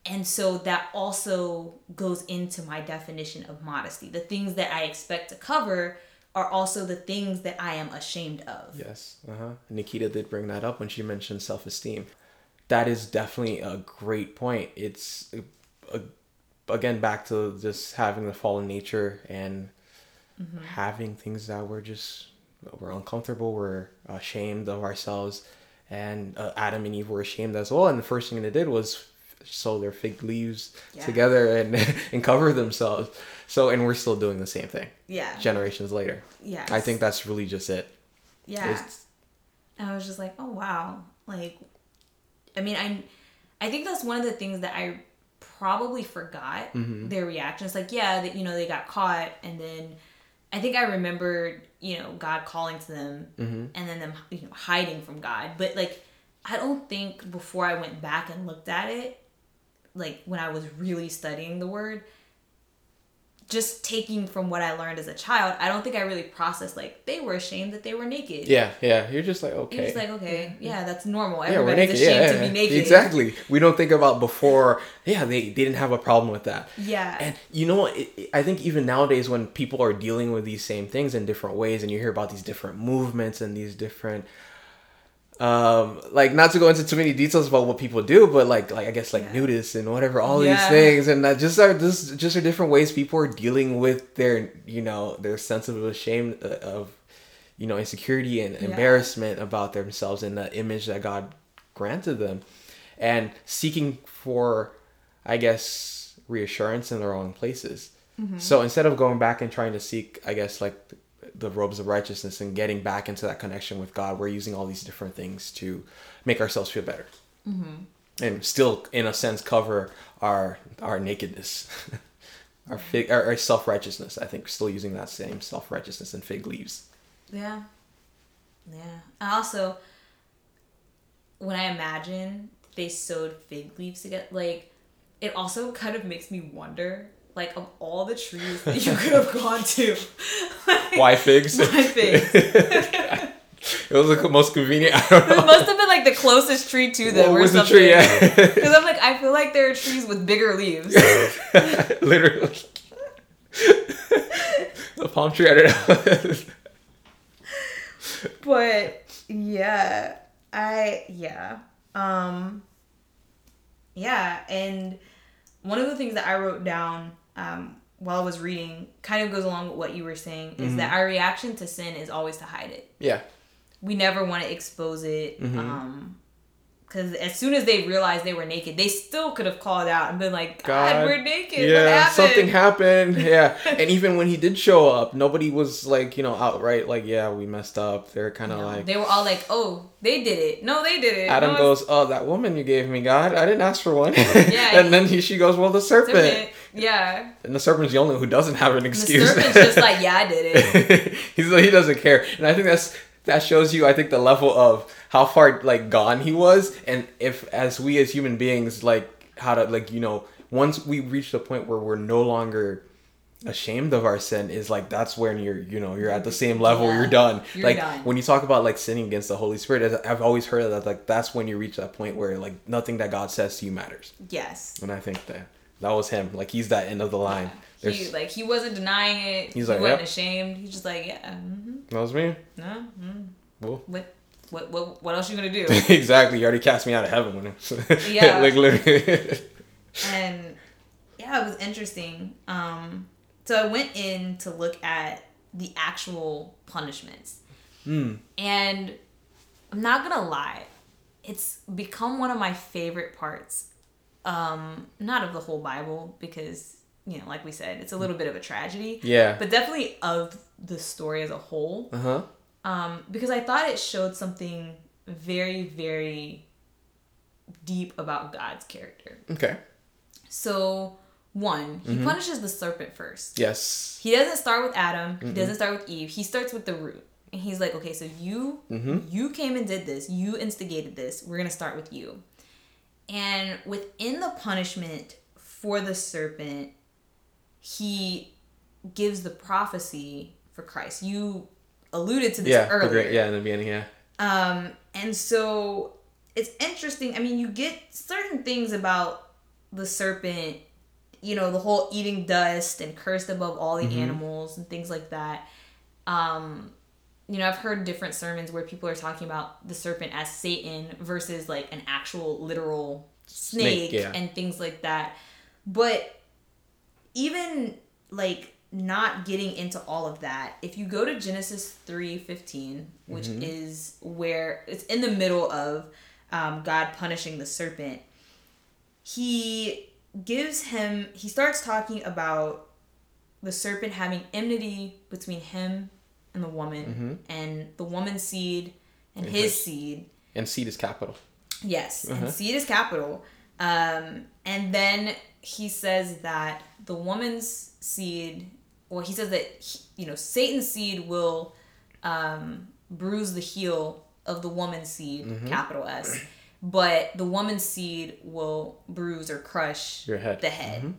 And so that also goes into my definition of modesty. The things that I expect to cover are also the things that I am ashamed of. Yes. Nikita did bring that up when she mentioned self-esteem. That is definitely a great point. It's, again, back to just having the fallen nature and having things that we're uncomfortable, we're ashamed of ourselves. And Adam and Eve were ashamed as well. And the first thing they did was sew their fig leaves together and cover themselves. So, and we're still doing the same thing. Yeah. Generations later. Yeah. I think that's really just it. Yeah. And I was just like, oh, wow. Like, I mean, I think that's one of the things that I probably forgot their reaction. It's like, yeah, that, you know, they got caught. And then I think I remembered, you know, God calling to them and then them, you know, hiding from God. But, like, I don't think before I went back and looked at it, like, when I was really studying the word, just taking from what I learned as a child, I don't think I really processed, like, they were ashamed that they were naked. Yeah. You're just like, okay. You're just like, okay, yeah, that's normal. Everybody's ashamed to be naked. Exactly. We don't think about before, they didn't have a problem with that. Yeah. And you know what? I think even nowadays when people are dealing with these same things in different ways, and you hear about these different movements and these different... like, not to go into too many details about what people do, but like I guess like nudists and whatever, all these things, and that just are different ways people are dealing with their, you know, their sense of shame, of, you know, insecurity and embarrassment about themselves and the image that God granted them, and seeking for, I guess, reassurance in their own places. So instead of going back and trying to seek, I guess, like the robes of righteousness and getting back into that connection with God, we're using all these different things to make ourselves feel better and still, in a sense, cover our nakedness, our self-righteousness. I think still using that same self-righteousness and fig leaves. Yeah. I also, when I imagine they sewed fig leaves together, like, it also kind of makes me wonder, like, of all the trees that you could have gone to. Like, why figs? Why figs? It was the most convenient. I don't know. It must have been, like, the closest tree to them or something. Tree? Because I'm like, I feel like there are trees with bigger leaves. Literally. A palm tree, I don't know. But, yeah. And one of the things that I wrote down while I was reading, kind of goes along with what you were saying, is that our reaction to sin is always to hide it. Yeah. We never want to expose it. Because as soon as they realized they were naked, they still could have called out and been like, God, we're naked. Yeah, what happened? Something happened. Yeah. And even when he did show up, nobody was like, you know, outright like, yeah, we messed up. They're kind of like... They were all like, oh, they did it. No, they did it. Adam goes, oh, that woman you gave me, God, I didn't ask for one. Yeah. And then she goes, well, the serpent. Yeah. And the serpent's the only one who doesn't have an excuse. The serpent's just like, yeah, I did it. He's like, he doesn't care. And I think that shows you, I think, the level of how far, like, gone he was. And if, as we as human beings, like, how to, like, you know, once we reach the point where we're no longer ashamed of our sin, is like, that's when you're, you know, you're at the same level. Yeah, you're done. You're like done. When you talk about like sinning against the Holy Spirit, I've always heard of that, like that's when you reach that point where like nothing that God says to you matters. Yes. And I think that was him. Like he's that end of the line. Yeah. He wasn't denying it. He's like, he wasn't ashamed. He's just like, yeah. Mm-hmm. That was me. No. Mm-hmm. Well. What else are you gonna do? Exactly. You already cast me out of heaven when it. Yeah. Like literally. And yeah, it was interesting. So I went in to look at the actual punishments. Mm. And I'm not going to lie. It's become one of my favorite parts. Not of the whole Bible because, you know, like we said, it's a little bit of a tragedy. Yeah. But definitely of the story as a whole. Uh-huh. Because I thought it showed something very, very deep about God's character. Okay. So... One, he mm-hmm. punishes the serpent first. Yes. He doesn't start with Adam. Mm-mm. He doesn't start with Eve. He starts with the root. And he's like, okay, so you came and did this. You instigated this. We're going to start with you. And within the punishment for the serpent, he gives the prophecy for Christ. You alluded to this earlier. In the beginning, yeah. And so it's interesting. I mean, you get certain things about the serpent, you know, the whole eating dust and cursed above all the mm-hmm. animals and things like that. You know, I've heard different sermons where people are talking about the serpent as Satan versus like an actual literal snake yeah. and things like that. But even like not getting into all of that, if you go to Genesis 3:15, which mm-hmm. is where it's in the middle of God punishing the serpent, he starts talking about the serpent having enmity between him and the woman mm-hmm. and the woman's seed and his seed. And seed is capital. Yes. Uh-huh. And seed is capital. And then he says that the woman's seed, well, he says that, you know, Satan's seed will bruise the heel of the woman's seed, mm-hmm. capital S. But the woman's seed will bruise or crush the head. Mm-hmm.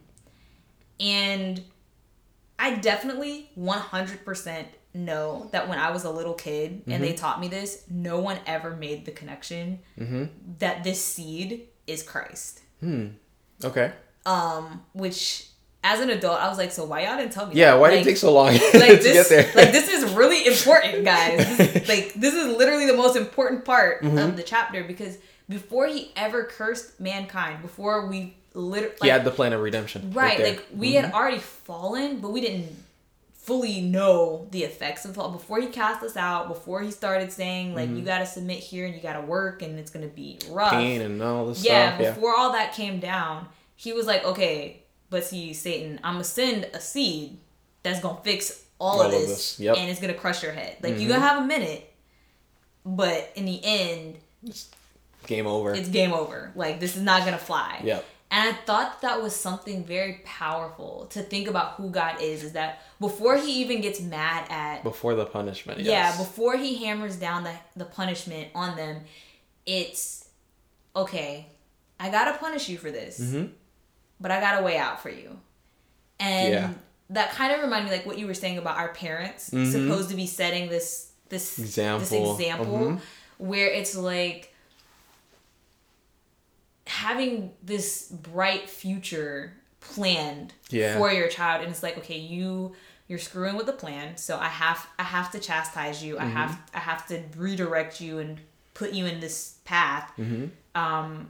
And I definitely 100% know that when I was a little kid mm-hmm. and they taught me this, no one ever made the connection mm-hmm. that this seed is Christ. Hmm. Okay. Which... as an adult, I was like, so why y'all didn't tell me? Yeah, that? Why did it take so long to get there? Like, this is really important, guys. This is literally the most important part mm-hmm. of the chapter because before he ever cursed mankind, before we literally... he had the plan of redemption. Right. Like, we mm-hmm. had already fallen, but we didn't fully know the effects of fall. Before he cast us out, before he started saying, like, mm-hmm. you got to submit here and you got to work and it's going to be rough. Pain and all this stuff. Yeah, before all that came down, he was like, okay... but see, Satan, I'm going to send a seed that's going to fix all of this. Yep. And it's going to crush your head. Like, mm-hmm. you're going to have a minute, but in the end... it's game over. It's game over. Like, this is not going to fly. Yep. And I thought that was something very powerful to think about who God is that before he even gets mad at... before the punishment, yes. Yeah, before he hammers down the punishment on them, it's, okay, I got to punish you for this. Mm-hmm. But I got a way out for you. And that kind of reminded me, like, what you were saying about our parents mm-hmm. supposed to be setting this example mm-hmm. where it's, like, having this bright future planned for your child. And it's like, okay, you're screwing with the plan, so I have to chastise you. Mm-hmm. I have to redirect you and put you in this path. Mm-hmm.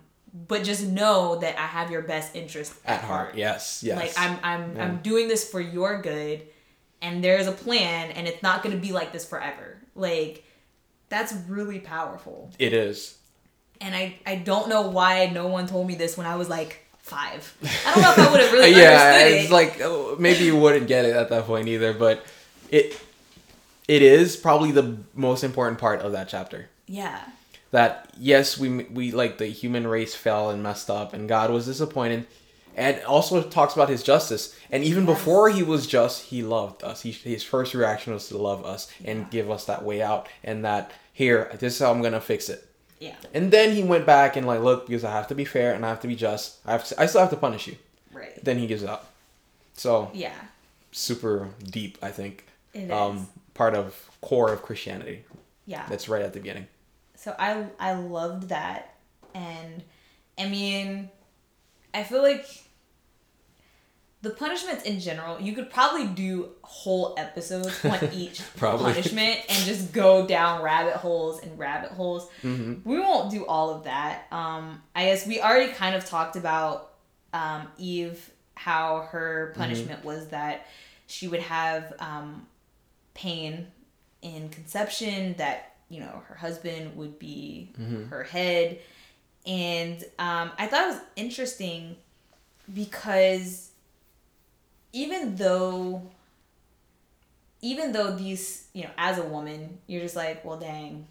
But just know that I have your best interest at heart. Yes. Like I'm doing this for your good, and there's a plan, and it's not going to be like this forever. Like, that's really powerful. It is. And I don't know why no one told me this when I was like 5. I don't know if I would have really understood it. Yeah, it's like maybe you wouldn't get it at that point either. But it is probably the most important part of that chapter. Yeah. That yes, we like the human race fell and messed up, and God was disappointed, and also talks about his justice. And even before he was just, he loved us. His first reaction was to love us and give us that way out, and that here, this is how I'm going to fix it. Yeah. And then he went back and like, look, because I have to be fair and I have to be just. I still have to punish you. Right. Then he gives up. So yeah, super deep, I think. It is. Part of core of Christianity. Yeah. That's right at the beginning. So I loved that. And I mean, I feel like the punishments in general, you could probably do whole episodes on each punishment and just go down rabbit holes. Mm-hmm. We won't do all of that. I guess we already kind of talked about Eve, how her punishment was that she would have pain in conception, that, you know, her husband would be her head. And I thought it was interesting because even though these, you know, as a woman, you're just like, well, dang,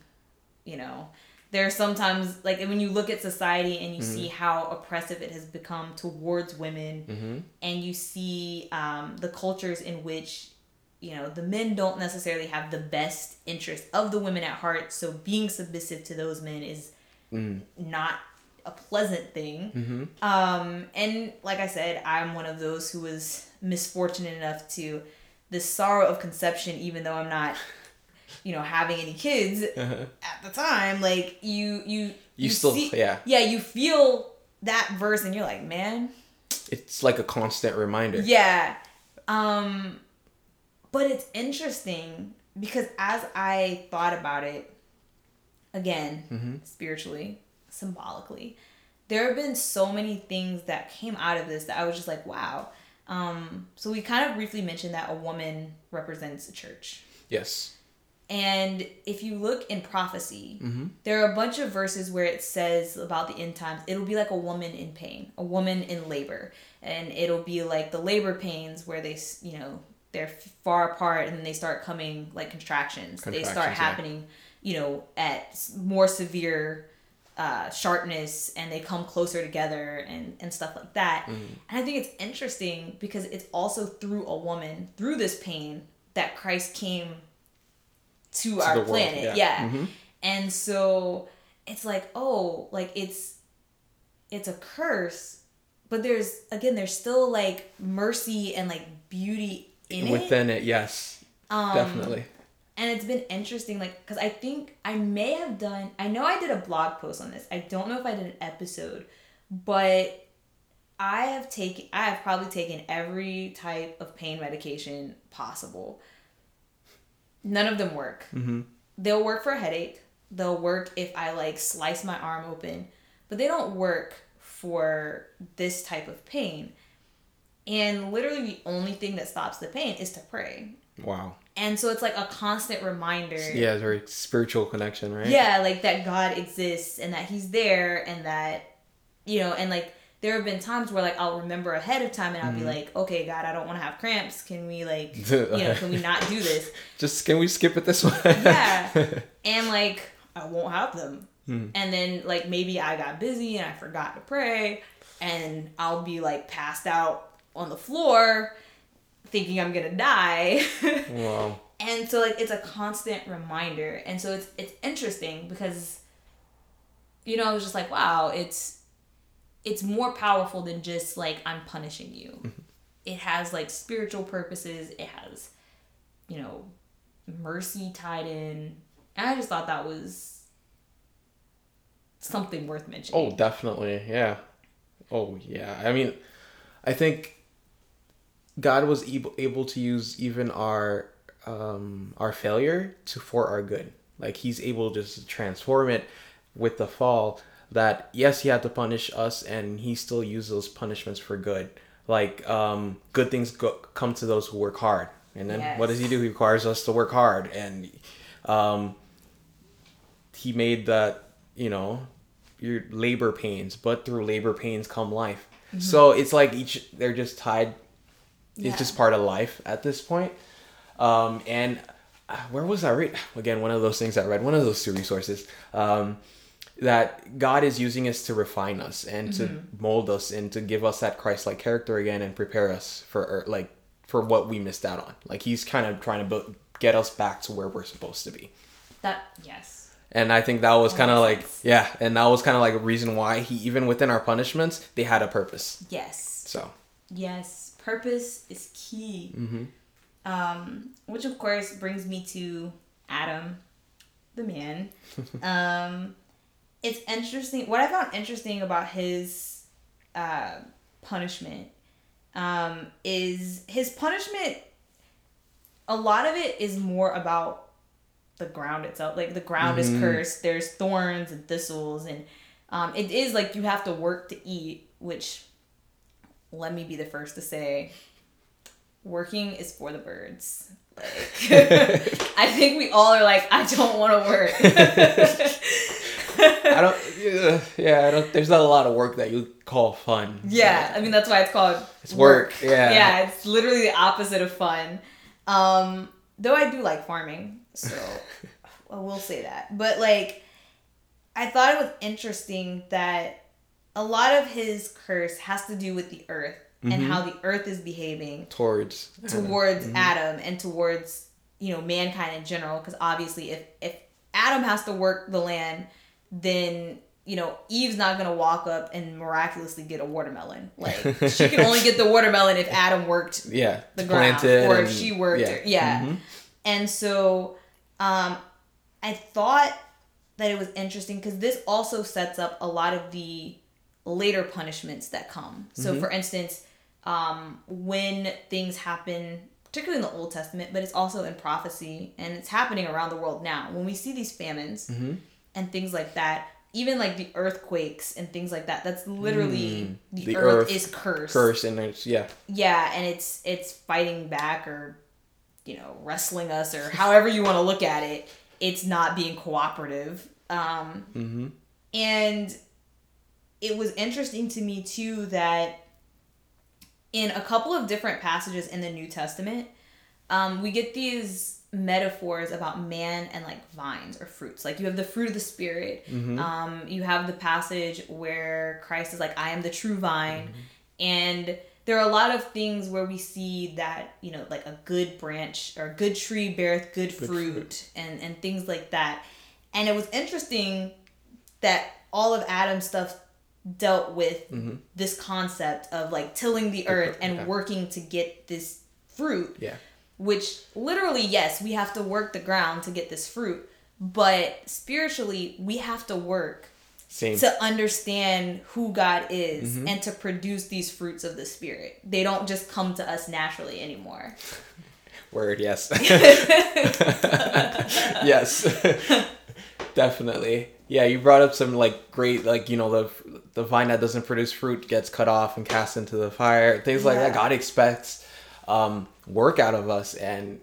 you know, there are sometimes, like, when you look at society and you see how oppressive it has become towards women, and you see the cultures in which, you know, the men don't necessarily have the best interest of the women at heart, so being submissive to those men is not a pleasant thing. And like I said, I'm one of those who was misfortunate enough to the sorrow of conception, even though I'm not, you know, having any kids at the time. Like you still see, you feel that verse and you're like, man, it's like a constant reminder. But it's interesting because as I thought about it, again, spiritually, symbolically, there have been so many things that came out of this that I was just like, wow. So we kind of briefly mentioned that a woman represents a church. Yes. And if you look in prophecy, there are a bunch of verses where it says about the end times, it'll be like a woman in pain, a woman in labor. And it'll be like the labor pains where they, you know, they're far apart and then they start coming like contractions. They start happening, you know, at more severe sharpness, and they come closer together and stuff like that. And I think it's interesting because it's also through a woman, through this pain, that Christ came to our planet. World, And so it's like, oh, like it's a curse, but there's still like mercy and like beauty within it, yes, definitely. And it's been interesting, like, because I think I did a blog post on this. I don't know if I did an episode, but I have probably taken every type of pain medication possible. None of them work. They'll work for a headache. They'll work if I like slice my arm open, but they don't work for this type of pain. And literally the only thing that stops the pain is to pray. Wow. And so it's like a constant reminder. Yeah, it's a very spiritual connection, right? Yeah, like that God exists and that he's there and that, you know, and like there have been times where like I'll remember ahead of time and I'll be like, okay, God, I don't want to have cramps. Can we like, you know, can we not do this? Just can we skip it this way? Yeah. And like, I won't have them. And then like maybe I got busy and I forgot to pray and I'll be like passed out on the floor thinking I'm gonna die. Wow. And so like it's a constant reminder. And so it's interesting because, you know, I was just like, wow, it's more powerful than just like I'm punishing you. It has like spiritual purposes, it has, you know, mercy tied in. And I just thought that was something worth mentioning. Oh, definitely. Yeah. Oh yeah. I mean, I think God was able to use even our failure for our good. Like he's able just to transform it with the fall, that yes, he had to punish us and he still used those punishments for good. Like good things come to those who work hard. And then what does he do? He requires us to work hard. And he made that, you know, your labor pains, but through labor pains come life. So it's like they're just tied. Yeah. It's just part of life at this point. And where was I read? Again, one of those things I read. One of those two resources. that God is using us to refine us and to mold us and to give us that Christ-like character again and prepare us for what we missed out on. Like, he's kind of trying to get us back to where we're supposed to be. Yes. And I think that was kind of like, and that was kind of like a reason why he, even within our punishments, they had a purpose. Yes. So. Yes. Purpose is key. Mm-hmm. Which of course brings me to Adam, the man. It's interesting. What I found interesting about his punishment is his punishment, a lot of it is more about the ground itself. Like, the ground is cursed. There's thorns and thistles, and it is like you have to work to eat, which, let me be the first to say, working is for the birds. Like, I think we all are like, I don't want to work. There's not a lot of work that you call fun. Yeah, so. I mean, that's why it's called work. Yeah, it's literally the opposite of fun. Though I do like farming. So, I will say that. But, like, I thought it was interesting that a lot of his curse has to do with the earth and how the earth is behaving towards Adam and towards, mankind in general. Because, obviously, if Adam has to work the land, then, Eve's not going to walk up and miraculously get a watermelon. Like, she can only get the watermelon if Adam worked the ground. Or if she worked. And so... I thought that it was interesting because this also sets up a lot of the later punishments that come. So, for instance, when things happen, particularly in the Old Testament, but it's also in prophecy and it's happening around the world now. When we see these famines and things like that, even like the earthquakes and things like that, that's literally the earth is cursed. And it's, yeah, and it's fighting back or... wrestling us or however you want to look at it, it's not being cooperative. And it was interesting to me too that in a couple of different passages in the New Testament, we get these metaphors about man and like vines or fruits. Like you have the fruit of the Spirit. You have the passage where Christ is like, I am the true vine. And there are a lot of things where we see that, like a good branch or a good tree beareth good fruit. And things like that. And it was interesting that all of Adam's stuff dealt with this concept of like tilling the earth and working to get this fruit. Yeah. Which literally, yes, we have to work the ground to get this fruit. But spiritually, we have to work. Same. To understand who God is and to produce these fruits of the Spirit. They don't just come to us naturally anymore. Word, yes. Yes. Definitely. Yeah, you brought up some like great, like, the vine that doesn't produce fruit gets cut off and cast into the fire. Things like that. God expects work out of us. And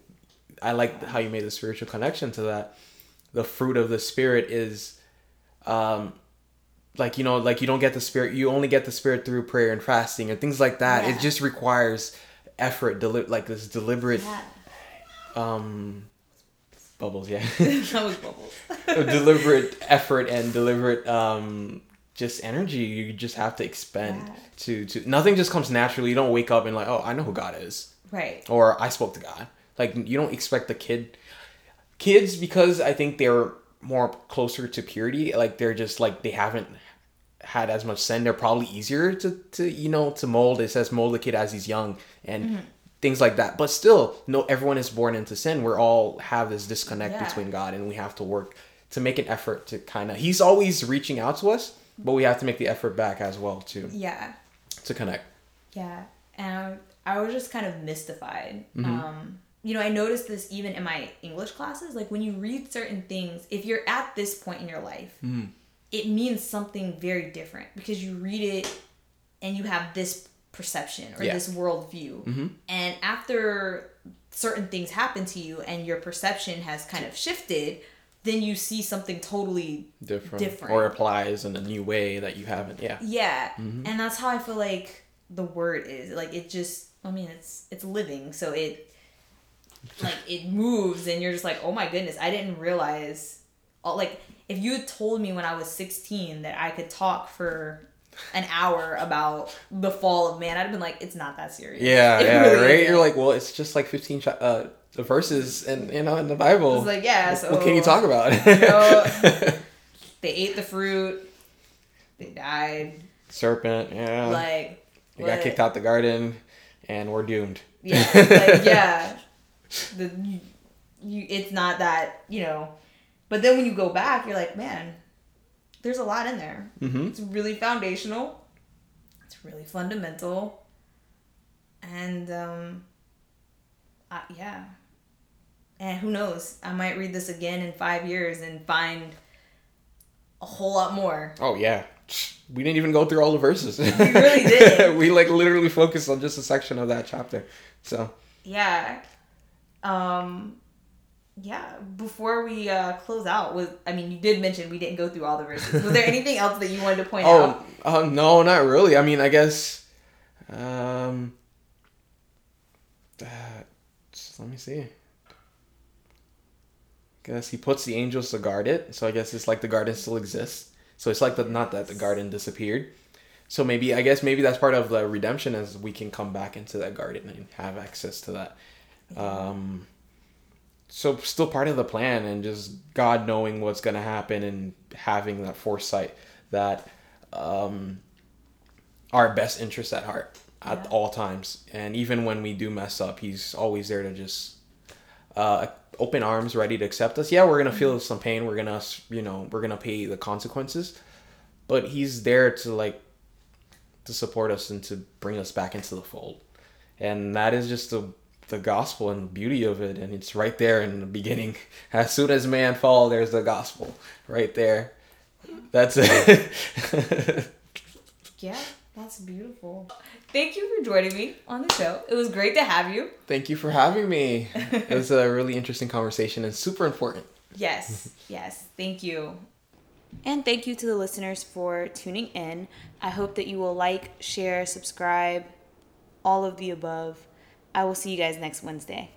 I like how you made the spiritual connection to that. The fruit of the Spirit is... you don't get the Spirit, you only get the Spirit through prayer and fasting and things like that. Yeah. It just requires effort, this deliberate, bubbles, that was bubbles. Deliberate effort and deliberate, just energy you just have to expend to nothing just comes naturally. You don't wake up and like, oh, I know who God is. Right. Or I spoke to God. Like, you don't expect the kids, because I think they're more closer to purity, like they're just like they haven't had as much sin, they're probably easier to mold. It says mold the kid as he's young and things like that, but still, no, everyone is born into sin. We're all have this disconnect between God, and we have to work to make an effort to he's always reaching out to us, but we have to make the effort back as well to connect. And I was just kind of mystified. I noticed this even in my English classes. Like, when you read certain things, if you're at this point in your life, it means something very different because you read it and you have this perception or this worldview. And after certain things happen to you and your perception has kind of shifted, then you see something totally different. Or applies in a new way that you haven't. Yeah. And that's how I feel like the word is. Like, it just, it's living. So it moves and you're just like, oh my goodness, I didn't realize like if you had told me when I was 16 that I could talk for an hour about the fall of man, I'd have been like, it's not that serious. Yeah, really, right? You're like, well, it's just like 15 verses and you know in the Bible. It's like, yeah, so what can you talk about? You know, they ate the fruit, they died. Serpent, yeah. Like they got kicked out the garden and we're doomed. Yeah. Like, yeah. It's not that, you know. But then when you go back, you're like, man, there's a lot in there. Mm-hmm. It's really foundational. It's really fundamental. And, yeah. And who knows? I might read this again in 5 years and find a whole lot more. Oh, yeah. We didn't even go through all the verses. We really did. We, like, literally focused on just a section of that chapter. So. Yeah. Yeah, before we close out, you did mention we didn't go through all the verses. Was there anything else that you wanted to point out? Oh, no, not really. I mean, I guess, let me see. I guess he puts the angels to guard it. So I guess it's like the garden still exists. So it's like not that the garden disappeared. So maybe that's part of the redemption is we can come back into that garden and have access to that. So still part of the plan, and just God knowing what's going to happen and having that foresight that our best interests at heart at all times. And even when we do mess up, he's always there to just open arms, ready to accept us. Yeah, we're going to feel some pain. We're going to, we're going to pay the consequences. But he's there to support us and to bring us back into the fold. And that is just the gospel and the beauty of it, and it's right there in the beginning. As soon as man fall, there's the gospel right there. That's it. Yeah, that's beautiful. Thank you for joining me on the show. It was great to have you. Thank you for having me. It was a really interesting conversation and super important. Yes. Thank you. And thank you to the listeners for tuning in. I hope that you will like, share, subscribe, all of the above. I will see you guys next Wednesday.